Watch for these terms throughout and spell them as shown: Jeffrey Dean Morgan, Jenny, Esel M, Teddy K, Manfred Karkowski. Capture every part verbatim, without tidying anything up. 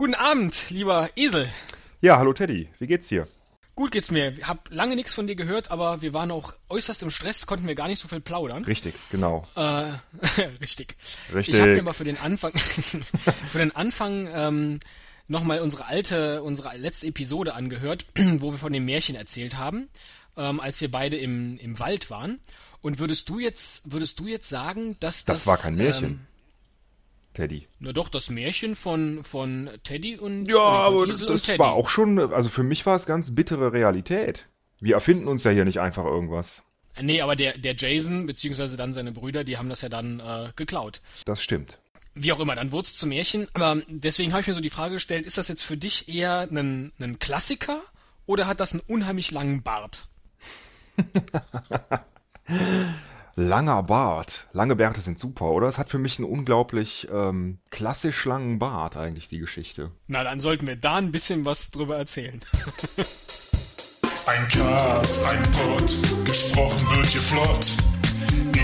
Guten Abend, lieber Esel. Ja, hallo Teddy, wie geht's dir? Gut geht's mir. Ich habe lange nichts von dir gehört, aber wir waren auch äußerst im Stress, konnten wir gar nicht so viel plaudern. Richtig, genau. Äh, richtig. Richtig. Ich habe mir aber für den Anfang, für den Anfang ähm, nochmal unsere alte, unsere letzte Episode angehört, wo wir von dem Märchen erzählt haben, ähm, als wir beide im, im Wald waren. Und würdest du jetzt, würdest du jetzt sagen, dass das... Das war kein Märchen. Ähm, Teddy. Na doch, das Märchen von, von Teddy und Esel. Ja, aber das, das war auch schon, also für mich war es ganz bittere Realität. Wir erfinden uns ja hier nicht einfach irgendwas. Nee, aber der, der Jason, beziehungsweise dann seine Brüder, die haben das ja dann äh, geklaut. Das stimmt. Wie auch immer, dann wurde es zum Märchen. Aber deswegen habe ich mir so die Frage gestellt, ist das jetzt für dich eher ein, ein Klassiker oder hat das einen unheimlich langen Bart? Langer Bart. Lange Bärte sind super, oder? Es hat für mich einen unglaublich ähm, klassisch langen Bart eigentlich, die Geschichte. Na, dann sollten wir da ein bisschen was drüber erzählen. Ein Cast, ein Pod, gesprochen wird hier flott.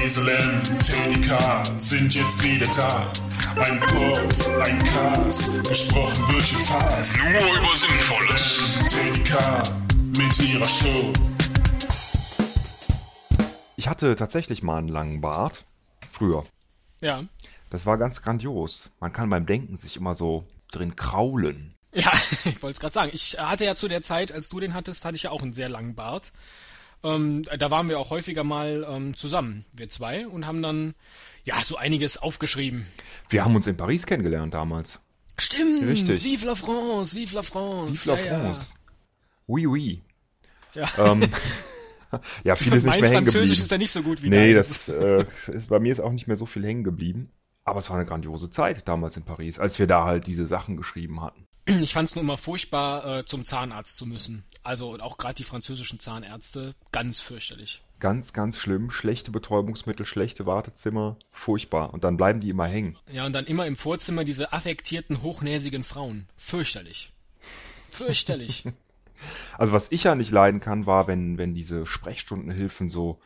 Esel M, Teddy K sind jetzt wieder da. Ein Pod, ein Cast, gesprochen wird hier fast. Nur über Sinnvolles. Teddy K mit ihrer Show. Ich hatte tatsächlich mal einen langen Bart, früher. Ja. Das war ganz grandios. Man kann beim Denken sich immer so drin kraulen. Ja, ich wollte es gerade sagen. Ich hatte ja zu der Zeit, als du den hattest, hatte ich ja auch einen sehr langen Bart. Ähm, da waren wir auch häufiger mal ähm, zusammen, wir zwei, und haben dann ja so einiges aufgeschrieben. Wir haben uns in Paris kennengelernt damals. Stimmt. Richtig. Vive la France, vive la France. Vive la ja, France. Ja. Oui, oui. Ja. Ähm, Ja, vieles nicht mehr hängen geblieben. Mein Französisch ist ja nicht so gut wie nee, dein. das äh, ist bei mir ist auch nicht mehr so viel hängen geblieben. Aber es war eine grandiose Zeit damals in Paris, als wir da halt diese Sachen geschrieben hatten. Ich fand es nur immer furchtbar, äh, zum Zahnarzt zu müssen. Also auch gerade die französischen Zahnärzte, ganz fürchterlich. Ganz, ganz schlimm. Schlechte Betäubungsmittel, schlechte Wartezimmer, furchtbar. Und dann bleiben die immer hängen. Ja, und dann immer im Vorzimmer diese affektierten, hochnäsigen Frauen. Fürchterlich. Fürchterlich. Also was ich ja nicht leiden kann, war, wenn, wenn diese Sprechstundenhilfen so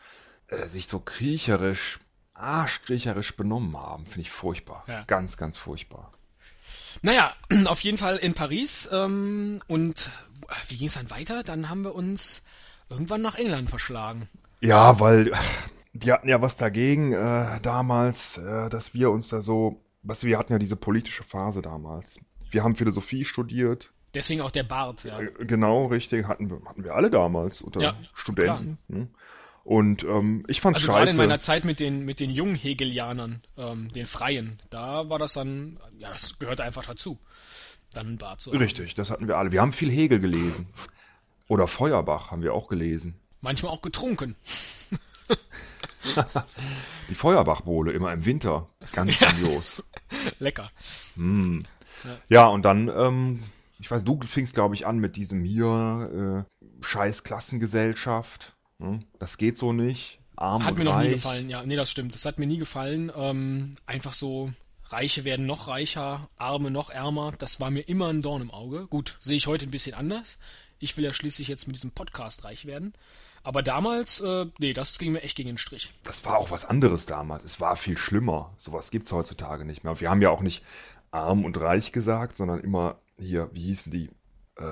äh, sich so kriecherisch, arschkriecherisch benommen haben. Finde ich furchtbar. Ja. Ganz, ganz furchtbar. Naja, auf jeden Fall in Paris. Ähm, und wie ging es dann weiter? Dann haben wir uns irgendwann nach England verschlagen. Ja, weil die hatten ja was dagegen äh, damals, äh, dass wir uns da so... Was, wir hatten ja diese politische Phase damals. Wir haben Philosophie studiert. Deswegen auch der Bart, ja. Genau, richtig. Hatten wir, hatten wir alle damals unter ja, Studenten. Klar. Und ähm, ich fand's also scheiße. Gerade in meiner Zeit mit den, mit den jungen Hegelianern, ähm, den Freien, da war das dann, ja, das gehört einfach dazu, dann einen Bart zu haben. Richtig, das hatten wir alle. Wir haben viel Hegel gelesen. Oder Feuerbach haben wir auch gelesen. Manchmal auch getrunken. Die Feuerbach-Bohle, immer im Winter. Ganz grandios. Lecker. Mm. Ja. ja, und dann... Ähm, Ich weiß, du fingst, glaube ich, an mit diesem hier äh, scheiß Klassengesellschaft. Hm? Das geht so nicht. Arm hat und mir noch reich. Nie gefallen, ja. Nee, das stimmt. Das hat mir nie gefallen. Ähm, einfach so, Reiche werden noch reicher, Arme noch ärmer. Das war mir immer ein Dorn im Auge. Gut, sehe ich heute ein bisschen anders. Ich will ja schließlich jetzt mit diesem Podcast reich werden. Aber damals, äh, nee, das ging mir echt gegen den Strich. Das war auch was anderes damals. Es war viel schlimmer. Sowas gibt's heutzutage nicht mehr. Wir haben ja auch nicht arm und reich gesagt, sondern immer... Hier, wie hießen die? Äh,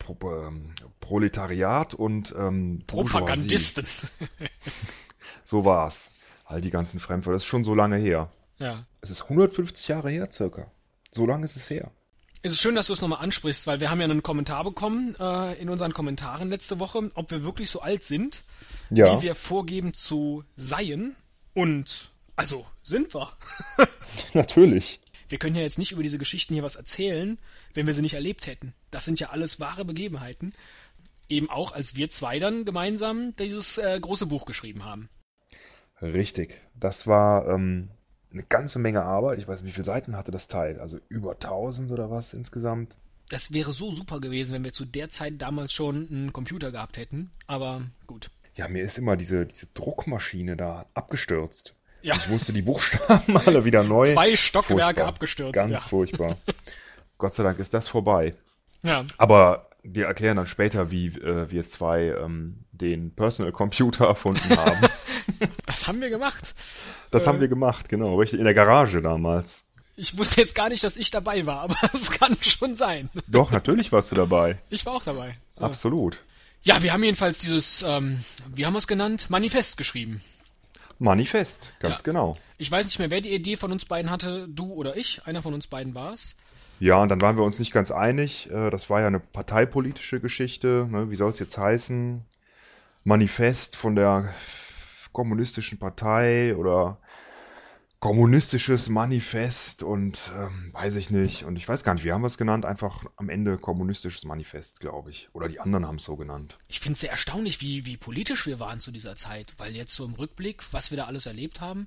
Pro, ähm, Proletariat und ähm, Propagandisten. So war's. All die ganzen Fremdwörter. Das ist schon so lange her. Ja. Es ist hundertfünfzig Jahre her circa. So lange ist es her. Es ist schön, dass du es nochmal ansprichst, weil wir haben ja einen Kommentar bekommen äh, in unseren Kommentaren letzte Woche, ob wir wirklich so alt sind, ja. Wie wir vorgeben zu seien. Und also sind wir. Natürlich. Wir können ja jetzt nicht über diese Geschichten hier was erzählen, wenn wir sie nicht erlebt hätten. Das sind ja alles wahre Begebenheiten. Eben auch, als wir zwei dann gemeinsam dieses äh, große Buch geschrieben haben. Richtig. Das war ähm, eine ganze Menge Arbeit. Ich weiß nicht, wie viele Seiten hatte das Teil? Also über tausend oder was insgesamt? Das wäre so super gewesen, wenn wir zu der Zeit damals schon einen Computer gehabt hätten. Aber gut. Ja, mir ist immer diese, diese Druckmaschine da abgestürzt. Ja. Ich wusste die Buchstaben alle wieder neu. Zwei Stockwerke furchtbar. Abgestürzt. Ganz ja. furchtbar. Gott sei Dank ist das vorbei. Ja. Aber wir erklären dann später, wie äh, wir zwei ähm, den Personal Computer erfunden haben. Das haben wir gemacht. Das äh, haben wir gemacht, genau. Richtig, in der Garage damals. Ich wusste jetzt gar nicht, dass ich dabei war, aber es kann schon sein. Doch, natürlich warst du dabei. Ich war auch dabei. Ja. Absolut. Ja, wir haben jedenfalls dieses, ähm, wie haben wir es genannt? Manifest geschrieben. Manifest, ganz ja. genau. Ich weiß nicht mehr, wer die Idee von uns beiden hatte, du oder ich. Einer von uns beiden war es. Ja, und dann waren wir uns nicht ganz einig. Das war ja eine parteipolitische Geschichte. Wie soll es jetzt heißen? Manifest von der kommunistischen Partei oder kommunistisches Manifest und ähm, weiß ich nicht. Und ich weiß gar nicht, wie haben wir es genannt? Einfach am Ende kommunistisches Manifest, glaube ich. Oder die anderen haben es so genannt. Ich finde es sehr erstaunlich, wie, wie politisch wir waren zu dieser Zeit. Weil jetzt so im Rückblick, was wir da alles erlebt haben.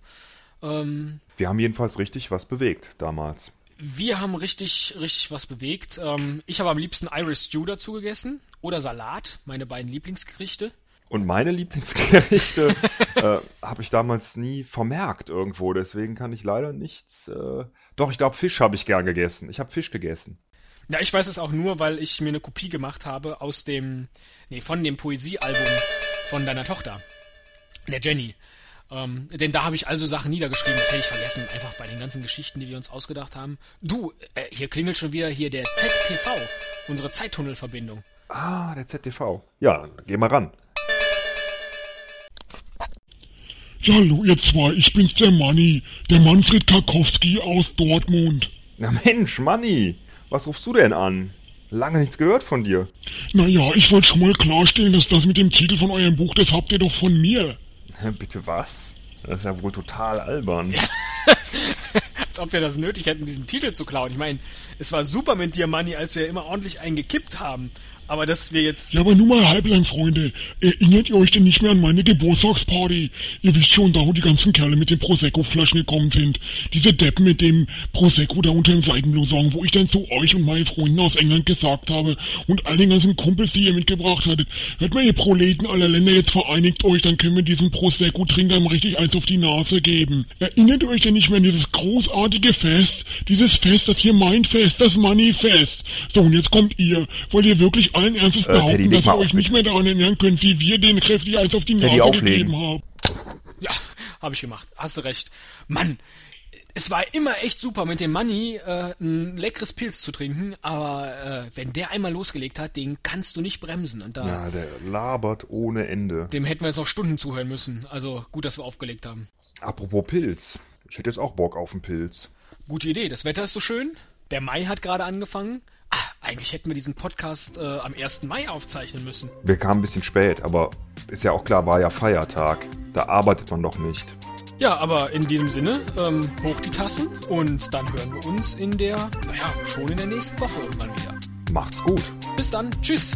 Ähm, wir haben jedenfalls richtig was bewegt damals. Wir haben richtig, richtig was bewegt. Ähm, ich habe am liebsten Irish Stew dazu gegessen. Oder Salat, meine beiden Lieblingsgerichte. Und meine Lieblingsgerichte äh, habe ich damals nie vermerkt irgendwo. Deswegen kann ich leider nichts... Äh, doch, ich glaube, Fisch habe ich gern gegessen. Ich habe Fisch gegessen. Ja, ich weiß es auch nur, weil ich mir eine Kopie gemacht habe aus dem... Nee, von dem Poesiealbum von deiner Tochter, der Jenny. Ähm, denn da habe ich also Sachen niedergeschrieben. Das hätte ich vergessen. Einfach bei den ganzen Geschichten, die wir uns ausgedacht haben. Du, äh, hier klingelt schon wieder hier der Z T V. Unsere Zeittunnelverbindung. Ah, der Z T V. Ja, geh mal ran. Ja, hallo ihr zwei, ich bin's der Manni, der Manfred Karkowski aus Dortmund. Na Mensch, Manni, was rufst du denn an? Lange nichts gehört von dir. Naja, ich wollte schon mal klarstellen, dass das mit dem Titel von eurem Buch, das habt ihr doch von mir. Bitte was? Das ist ja wohl total albern. Als ob wir das nötig hätten, diesen Titel zu klauen. Ich meine, es war super mit dir, Manni, als wir immer ordentlich einen gekippt haben. Aber dass wir jetzt... Ja, aber nur mal halblang, Freunde. Erinnert ihr euch denn nicht mehr an meine Geburtstagsparty? Ihr wisst schon, da wo die ganzen Kerle mit den Prosecco-Flaschen gekommen sind. Diese Deppen mit dem Prosecco da unter dem Seitenlosong, wo ich dann zu euch und meinen Freunden aus England gesagt habe und all den ganzen Kumpels, die ihr mitgebracht hattet. Hört mal, ihr Proleten aller Länder, jetzt vereinigt euch, dann können wir diesen Prosecco-Trinkern richtig eins auf die Nase geben. Erinnert ihr euch denn nicht mehr an dieses großartige Fest? Dieses Fest, das hier mein Fest, das Manifest. So, und jetzt kommt ihr. Wollt ihr wirklich allen Ernstes behaupten, äh, Teddy, dass ihr euch bitte nicht mehr daran erinnern könnt, wie wir den kräftig eins auf die Nase gegeben haben. Ja, habe ich gemacht. Hast du recht. Mann, es war immer echt super, mit dem Manni äh, ein leckeres Pilz zu trinken, aber äh, wenn der einmal losgelegt hat, den kannst du nicht bremsen. Und da, ja, der labert ohne Ende. Dem hätten wir jetzt noch Stunden zuhören müssen. Also gut, dass wir aufgelegt haben. Apropos Pilz. Ich hätte jetzt auch Bock auf einen Pilz. Gute Idee. Das Wetter ist so schön. Der Mai hat gerade angefangen. Ach, eigentlich hätten wir diesen Podcast äh, am ersten Mai aufzeichnen müssen. Wir kamen ein bisschen spät, aber ist ja auch klar, war ja Feiertag. Da arbeitet man doch nicht. Ja, aber in diesem Sinne, ähm, hoch die Tassen und dann hören wir uns in der, naja, schon in der nächsten Woche irgendwann wieder. Macht's gut. Bis dann, tschüss.